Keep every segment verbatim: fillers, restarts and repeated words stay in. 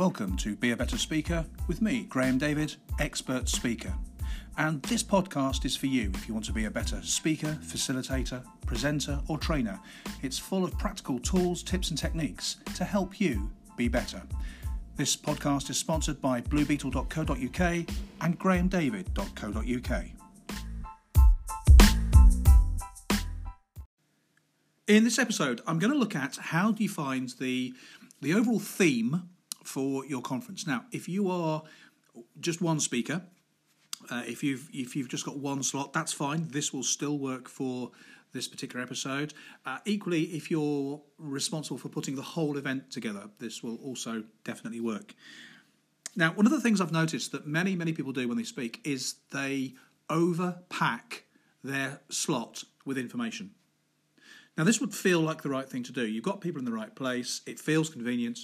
Welcome to Be a Better Speaker with me, Graham David, expert speaker. And this podcast is for you if you want to be a better speaker, facilitator, presenter or trainer. It's full of practical tools, tips and techniques to help you be better. This podcast is sponsored by blue beetle dot co dot u k and graham david dot co dot u k. In this episode, I'm going to look at how do you find the, the overall theme for your conference. Now, if you are just one speaker, uh, if you've if you've just got one slot, that's fine. This will still work for this particular episode. Uh, equally, if you're responsible for putting the whole event together, this will also definitely work. Now, one of the things I've noticed that many, many people do when they speak is they overpack their slot with information. Now, this would feel like the right thing to do. You've got people in the right place. It feels convenient.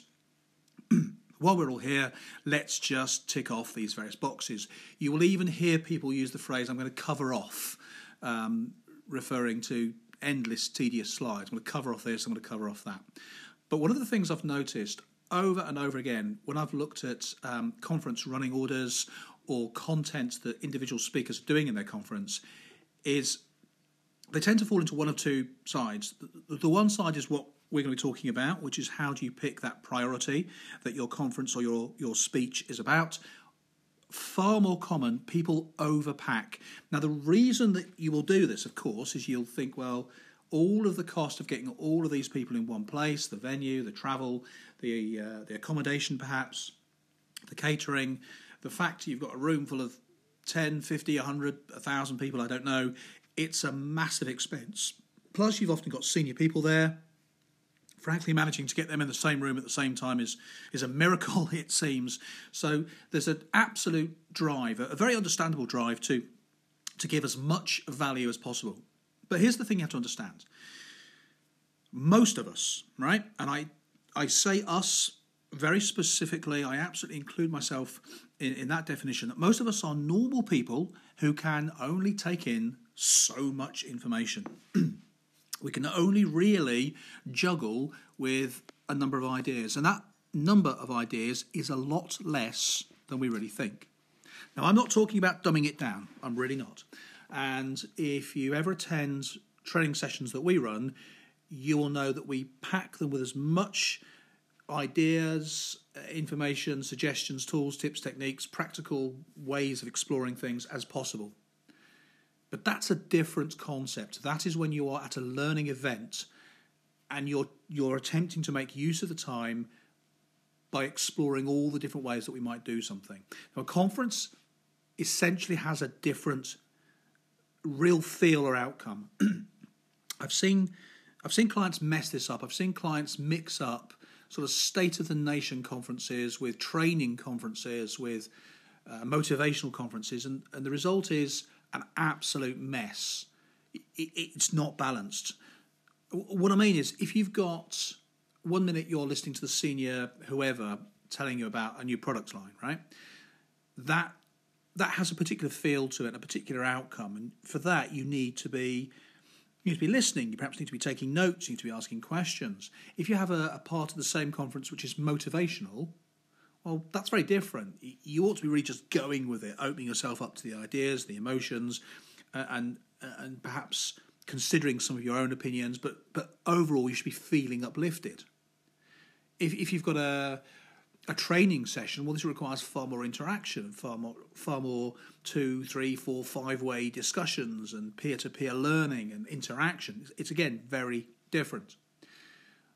While we're all here, let's just tick off these various boxes. You will even hear people use the phrase, I'm going to cover off, um, referring to endless, tedious slides. I'm going to cover off this, I'm going to cover off that. But one of the things I've noticed over and over again when I've looked at um, conference running orders or content that individual speakers are doing in their conference is they tend to fall into one of two sides. The, the one side is what we're going to be talking about, which is how do you pick that priority that your conference or your, your speech is about. Far more common, people overpack. Now, the reason that you will do this, of course, is you'll think, well, all of the cost of getting all of these people in one place, the venue, the travel, the uh, the accommodation perhaps, the catering, the fact you've got a room full of ten, fifty, one hundred, one thousand people, I don't know, it's a massive expense. Plus, you've often got senior people there. Frankly, managing to get them in the same room at the same time is, is a miracle, it seems. So there's an absolute drive, a very understandable drive to, to give as much value as possible. But here's the thing you have to understand. Most of us, right, and I, I say us very specifically, I absolutely include myself in, in that definition, that most of us are normal people who can only take in so much information. We can only really juggle with a number of ideas. And that number of ideas is a lot less than we really think. Now, I'm not talking about dumbing it down. I'm really not. And if you ever attend training sessions that we run, you will know that we pack them with as much ideas, information, suggestions, tools, tips, techniques, practical ways of exploring things as possible. But that's a different concept. That is when you are at a learning event and you're you're attempting to make use of the time by exploring all the different ways that we might do something. Now, a conference essentially has a different real feel or outcome. I've seen I've seen clients mess this up. I've seen clients mix up sort of state of the nation conferences with training conferences, with uh, motivational conferences, and, and the result is an absolute mess. It's not balanced. What I mean is, if you've got one minute you're listening to the senior whoever telling you about a new product line, right? That that has a particular feel to it, a particular outcome, and for that you need to be you need to be listening. You perhaps need to be taking notes. You need to be asking questions. If you have a, a part of the same conference which is motivational, well, that's very different. You ought to be really just going with it, opening yourself up to the ideas, the emotions, uh, and and perhaps considering some of your own opinions. But but overall, you should be feeling uplifted. If if you've got a a training session, well, this requires far more interaction, far more far more two, three, four, five way discussions and peer to peer learning and interaction. It's, it's again very different.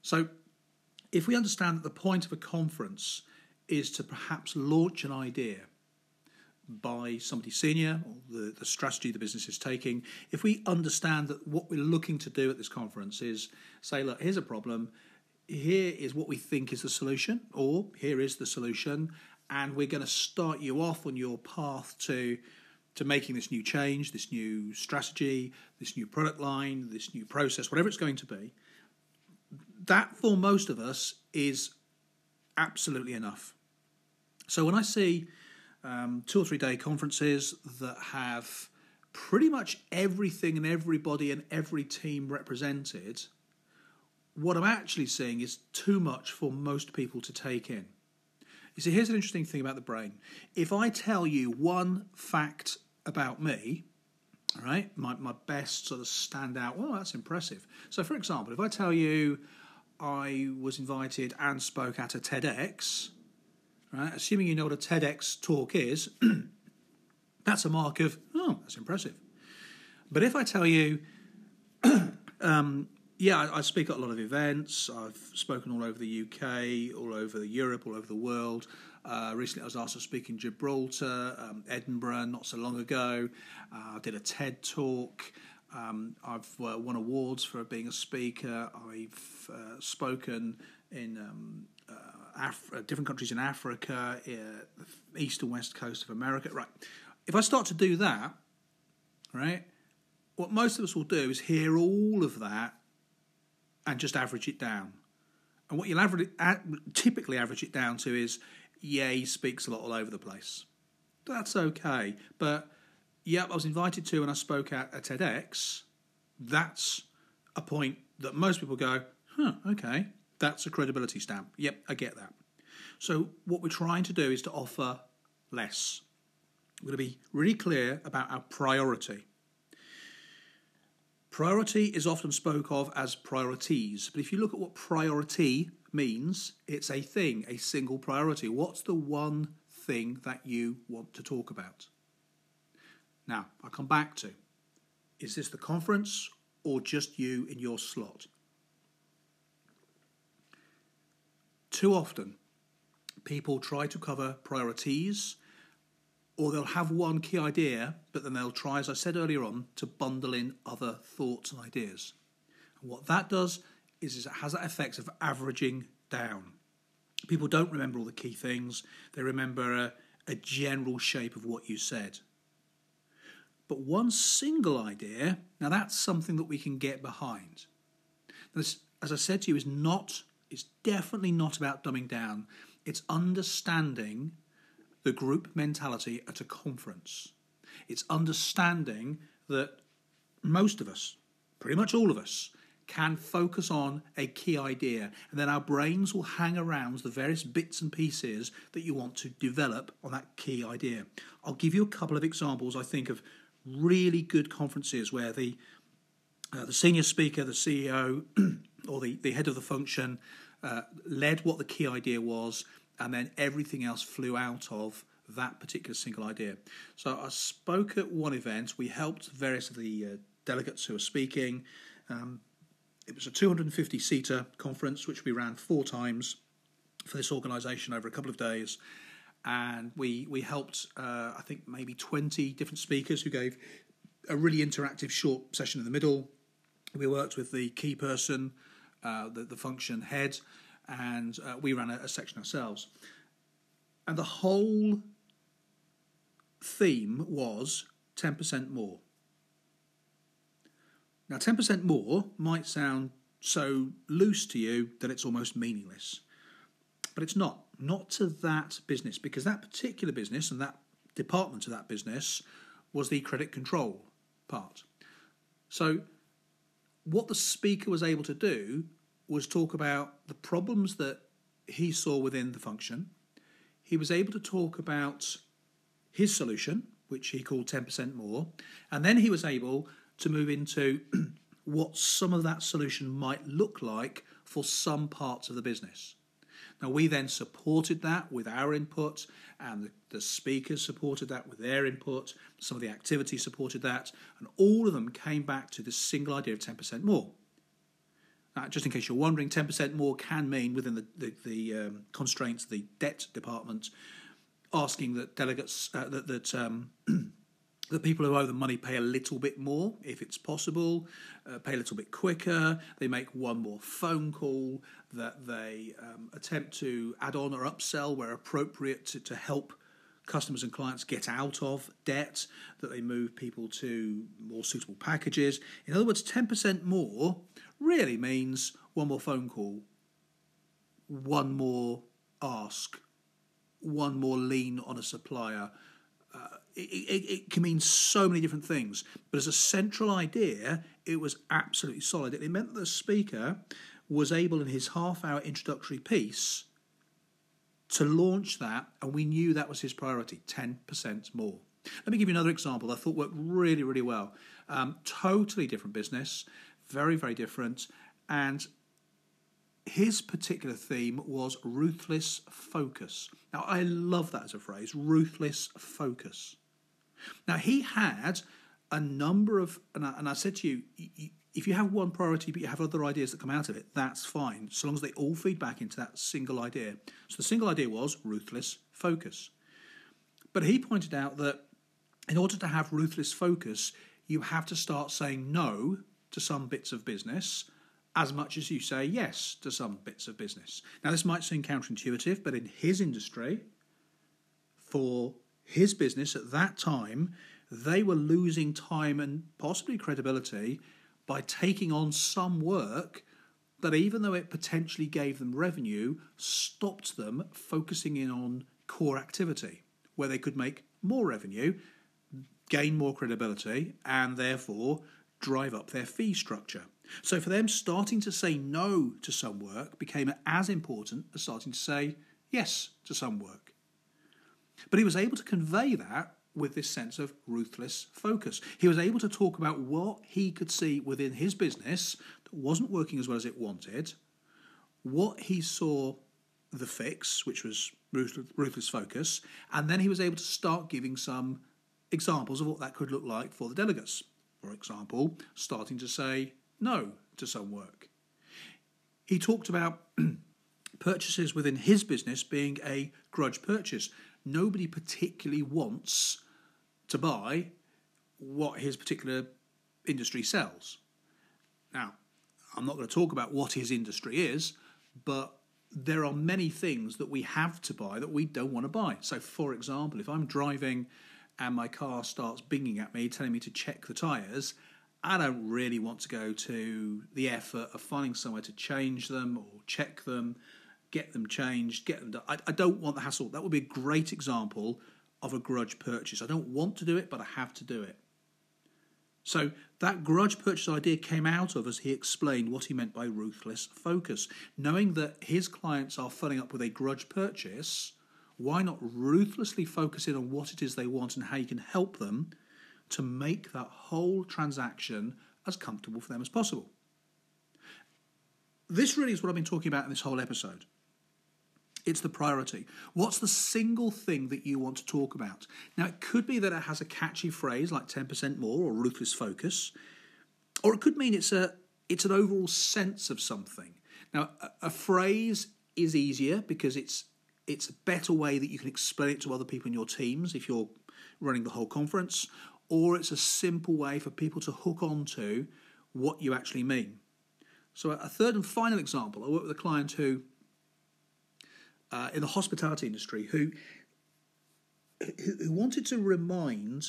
So, if we understand that the point of a conference is to perhaps launch an idea by somebody senior, or the, the strategy the business is taking. If we understand that what we're looking to do at this conference is say, look, here's a problem, here is what we think is the solution, or here is the solution, and we're going to start you off on your path to, to making this new change, this new strategy, this new product line, this new process, whatever it's going to be. That, for most of us, is absolutely enough. So when I see um, two or three day conferences that have pretty much everything and everybody and every team represented, what I'm actually seeing is too much for most people to take in. You see, here's an interesting thing about the brain. If I tell you one fact about me, all right, my, my best sort of standout, well, that's impressive. So, for example, if I tell you I was invited and spoke at a TEDx, right, assuming you know what a TEDx talk is, that's a mark of, oh, that's impressive. But if I tell you, um, yeah, I, I speak at a lot of events, I've spoken all over the U K, all over Europe, all over the world. Uh, recently I was asked to speak in Gibraltar, um, Edinburgh not so long ago. Uh, I did a TED talk. Um, I've uh, won awards for being a speaker. I've uh, spoken in um, uh, Af- different countries in Africa, uh, east and west coast of America. Right. If I start to do that, right, what most of us will do is hear all of that and just average it down. And what you'll average, typically average it down to is, yeah, he speaks a lot all over the place. That's okay. But, yeah, I was invited to and I spoke at a TEDx. That's a point that most people go, huh, okay, that's a credibility stamp. Yep, I get that. So what we're trying to do is to offer less. We're going to be really clear about our priority. Priority is often spoke of as priorities, but if you look at what priority means, it's a thing, a single priority. What's the one thing that you want to talk about? Now, I'll come back to, is this the conference or just you in your slot? Too often, people try to cover priorities, or they'll have one key idea, but then they'll try, as I said earlier on, to bundle in other thoughts and ideas. And what that does is, is it has that effect of averaging down. People don't remember all the key things. They remember a, a general shape of what you said. But one single idea, now that's something that we can get behind. This, as I said to you, is not, it's definitely not about dumbing down. It's understanding the group mentality at a conference. It's understanding that most of us, pretty much all of us, can focus on a key idea, and then our brains will hang around the various bits and pieces that you want to develop on that key idea. I'll give you a couple of examples, I think, of really good conferences where the uh, the senior speaker, the C E O, or the, the head of the function uh, led what the key idea was, and then everything else flew out of that particular single idea. So I spoke at one event. We helped various of the uh, delegates who were speaking. Um, it was a two hundred fifty seater conference, which we ran four times for this organisation over a couple of days. And we, we helped, uh, I think, maybe twenty different speakers who gave a really interactive short session in the middle. We worked with the key person, uh, the, the function head, and uh, we ran a, a section ourselves. And the whole theme was ten percent more. Now, ten percent more might sound so loose to you that it's almost meaningless. But it's not. Not to that business, because that particular business and that department of that business was the credit control part. So what the speaker was able to do was talk about the problems that he saw within the function. He was able to talk about his solution, which he called ten percent more, and then he was able to move into what some of that solution might look like for some parts of the business. Now, we then supported that with our input, and the, the speakers supported that with their input, some of the activity supported that, and all of them came back to this single idea of ten percent more. Uh, just in case you're wondering, ten percent more can mean, within the, the, the um, constraints of the debt department, asking that delegates, uh, that, that um, the people who owe them money pay a little bit more, if it's possible, uh, pay a little bit quicker, they make one more phone call, that they um, attempt to add on or upsell where appropriate to, to help customers and clients get out of debt, that they move people to more suitable packages. In other words, ten percent more really means one more phone call, one more ask, one more lean on a supplier. Uh, it, it, it can mean so many different things. But as a central idea, it was absolutely solid. It meant that the speaker was able, in his half-hour introductory piece, to launch that, and we knew that was his priority, ten percent more. Let me give you another example that I thought worked really, really well. Um, totally different business, very, very different. And his particular theme was ruthless focus. Now, I love that as a phrase, ruthless focus. Now, he had a number of, and I, and I said to you, you if you have one priority but you have other ideas that come out of it, that's fine, so long as they all feed back into that single idea. So the single idea was ruthless focus. But he pointed out that in order to have ruthless focus, you have to start saying no to some bits of business as much as you say yes to some bits of business. Now, this might seem counterintuitive, but in his industry, for his business at that time, they were losing time and possibly credibility by taking on some work that, even though it potentially gave them revenue, stopped them focusing in on core activity where they could make more revenue, gain more credibility, and therefore drive up their fee structure. So for them, starting to say no to some work became as important as starting to say yes to some work. But he was able to convey that with this sense of ruthless focus. He was able to talk about what he could see within his business that wasn't working as well as it wanted, what he saw the fix, which was ruthless focus, and then he was able to start giving some examples of what that could look like for the delegates. For example, starting to say no to some work. He talked about purchases within his business being a grudge purchase. Nobody particularly wants to buy what his particular industry sells. Now, I'm not going to talk about what his industry is, but there are many things that we have to buy that we don't want to buy. So, for example, if I'm driving and my car starts binging at me, telling me to check the tyres, I don't really want to go to the effort of finding somewhere to change them or check them, get them changed, get them done. I, I don't want the hassle. That would be a great example of a grudge purchase. I don't want to do it, but I have to do it. So that grudge purchase idea came out of, as he explained, what he meant by ruthless focus. Knowing that his clients are filling up with a grudge purchase, why not ruthlessly focus in on what it is they want and how you can help them to make that whole transaction as comfortable for them as possible? This really is what I've been talking about in this whole episode. It's the priority. What's the single thing that you want to talk about? Now, it could be that it has a catchy phrase like ten percent more or ruthless focus, or it could mean it's a it's an overall sense of something. Now, a, a phrase is easier because it's it's a better way that you can explain it to other people in your teams if you're running the whole conference, or it's a simple way for people to hook on to what you actually mean. So a third and final example, I worked with a client who Uh, in the hospitality industry, who, who wanted to remind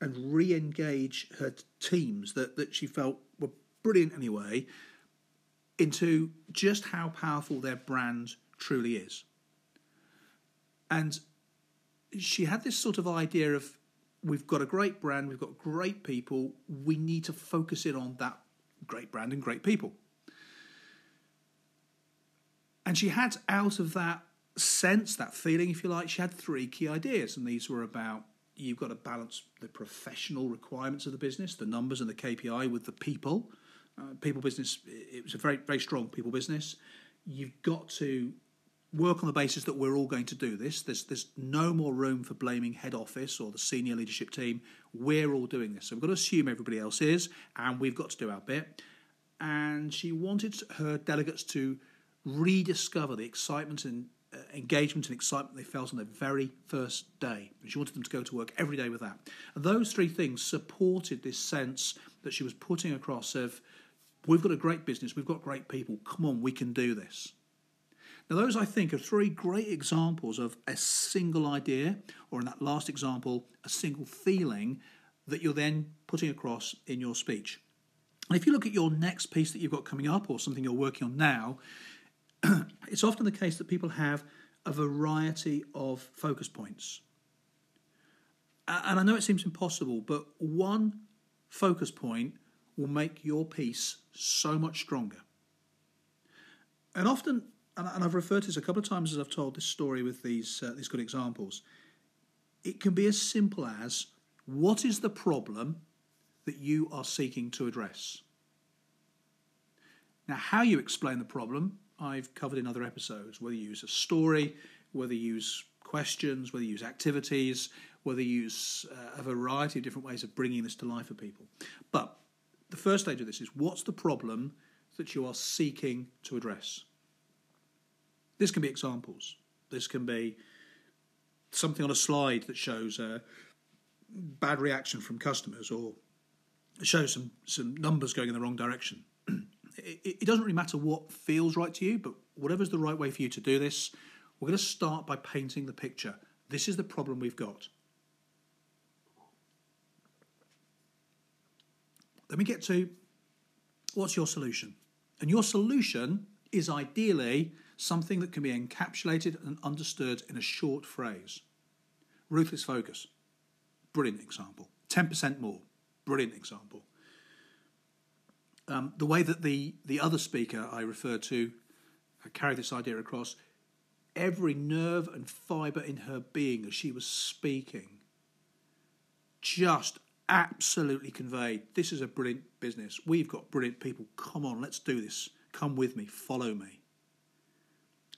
and re-engage her teams that, that she felt were brilliant anyway into just how powerful their brand truly is. And she had this sort of idea of, we've got a great brand, we've got great people, we need to focus in on that great brand and great people. And she had, out of that sense, that feeling, if you like, she had three key ideas. And these were about, you've got to balance the professional requirements of the business, the numbers and the K P I, with the people. Uh, people business, it was a very, very strong people business. You've got to work on the basis that we're all going to do this. There's, there's no more room for blaming head office or the senior leadership team. We're all doing this. So we've got to assume everybody else is, and we've got to do our bit. And she wanted her delegates to rediscover the excitement and uh, engagement and excitement they felt on their very first day. And she wanted them to go to work every day with that. And those three things supported this sense that she was putting across of, we've got a great business, we've got great people, come on, we can do this. Now, those, I think, are three great examples of a single idea, or in that last example, a single feeling that you're then putting across in your speech. And if you look at your next piece that you've got coming up, or something you're working on now, it's often the case that people have a variety of focus points. And I know it seems impossible, but one focus point will make your piece so much stronger. And often and, and I've referred to this a couple of times as I've told this story with these, uh, these good examples, it can be as simple as, what is the problem that you are seeking to address? Now, how you explain the problem, I've covered in other episodes, whether you use a story, whether you use questions, whether you use activities, whether you use uh, a variety of different ways of bringing this to life for people. But the first stage of this is, what's the problem that you are seeking to address? This can be examples. This can be something on a slide that shows a bad reaction from customers, or shows some, some numbers going in the wrong direction. It doesn't really matter what feels right to you, but whatever's the right way for you to do this, we're going to start by painting the picture. This is the problem we've got. Then we get to, what's your solution? And your solution is ideally something that can be encapsulated and understood in a short phrase. Ruthless focus. Brilliant example. ten percent more. Brilliant example. Um, the way that the, the other speaker I referred to carried this idea across, every nerve and fibre in her being as she was speaking just absolutely conveyed, this is a brilliant business. We've got brilliant people. Come on, let's do this. Come with me. Follow me.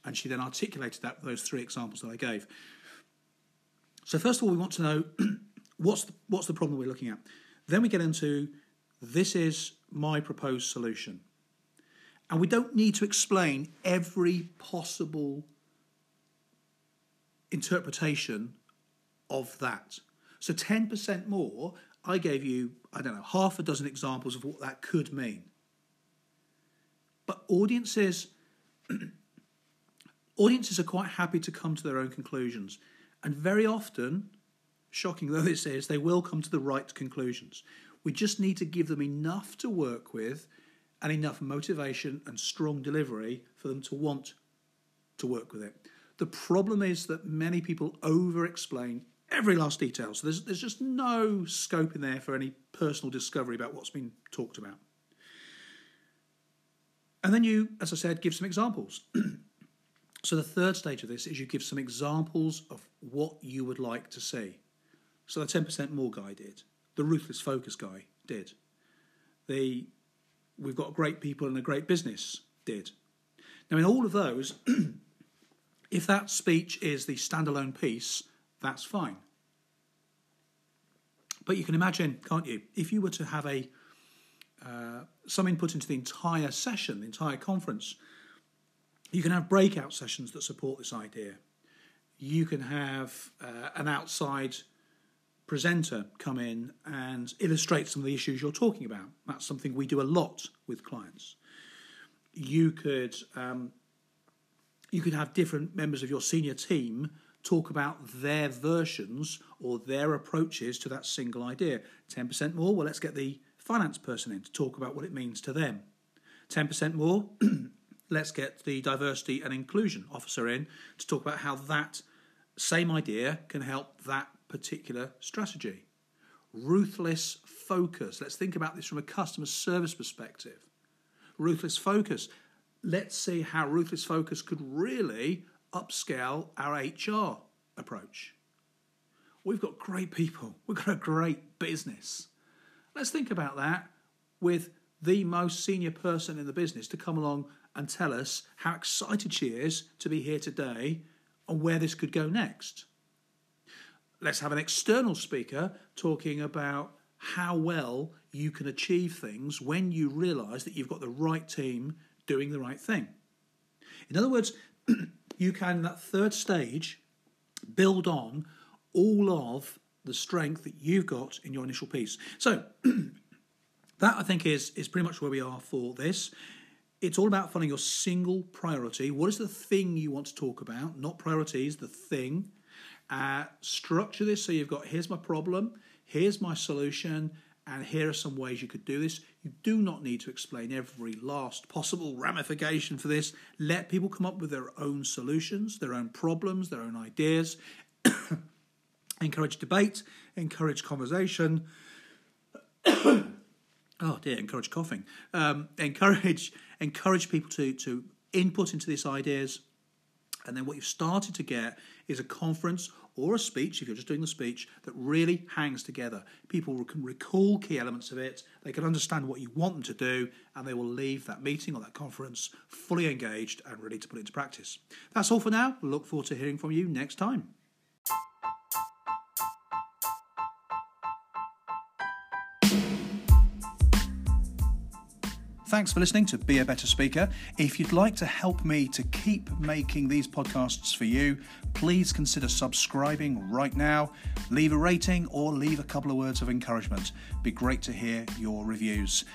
And she then articulated that with those three examples that I gave. So first of all, we want to know what's the, what's the problem we're looking at. Then we get into, this is my proposed solution. And we don't need to explain every possible interpretation of that. So ten percent more, I gave you, I don't know, half a dozen examples of what that could mean. But audiences, audiences are quite happy to come to their own conclusions. And very often, shocking though this is, they will come to the right conclusions. We just need to give them enough to work with and enough motivation and strong delivery for them to want to work with it. The problem is that many people over-explain every last detail. So there's, there's just no scope in there for any personal discovery about what's been talked about. And then you, as I said, give some examples. So the third stage of this is you give some examples of what you would like to see. So the ten percent more guy did. The ruthless focus guy did. The we've got great people and a great business did. Now in all of those, if that speech is the standalone piece, that's fine. But you can imagine, can't you, if you were to have a uh, some input into the entire session, the entire conference, you can have breakout sessions that support this idea. You can have uh, an outside presenter come in and illustrate some of the issues you're talking about. That's something we do a lot with clients. You could um, you could have different members of your senior team talk about their versions or their approaches to that single idea. ten percent more, well, let's get the finance person in to talk about what it means to them. ten percent more, let's get the diversity and inclusion officer in to talk about how that same idea can help that particular strategy. Ruthless focus. Let's think about this from a customer service perspective. Ruthless focus. Let's see how ruthless focus could really upscale our H R approach. We've got great people. We've got a great business. Let's think about that with the most senior person in the business to come along and tell us how excited she is to be here today and where this could go next. Let's have an external speaker talking about how well you can achieve things when you realise that you've got the right team doing the right thing. In other words, you can, in that third stage, build on all of the strength that you've got in your initial piece. So that, I think, is, is pretty much where we are for this. It's all about finding your single priority. What is the thing you want to talk about? Not priorities, the thing. Uh, structure this so you've got, here's my problem, here's my solution, and here are some ways you could do this. You do not need to explain every last possible ramification for this. Let people come up with their own solutions, their own problems, their own ideas. Encourage debate, encourage conversation. Oh dear, encourage coughing. Um, encourage encourage people to, to input into these ideas, and then what you've started to get is a conference or a speech, if you're just doing the speech, that really hangs together. People can recall key elements of it, they can understand what you want them to do, and they will leave that meeting or that conference fully engaged and ready to put it into practice. That's all for now. Look forward to hearing from you next time. Thanks for listening to Be a Better Speaker. If you'd like to help me to keep making these podcasts for you, please consider subscribing right now. Leave a rating or leave a couple of words of encouragement. It'd be great to hear your reviews.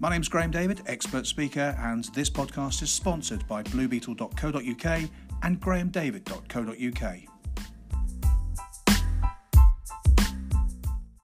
My name's Graham David, expert speaker, and this podcast is sponsored by blue beetle dot co dot U K and graham david dot co dot U K.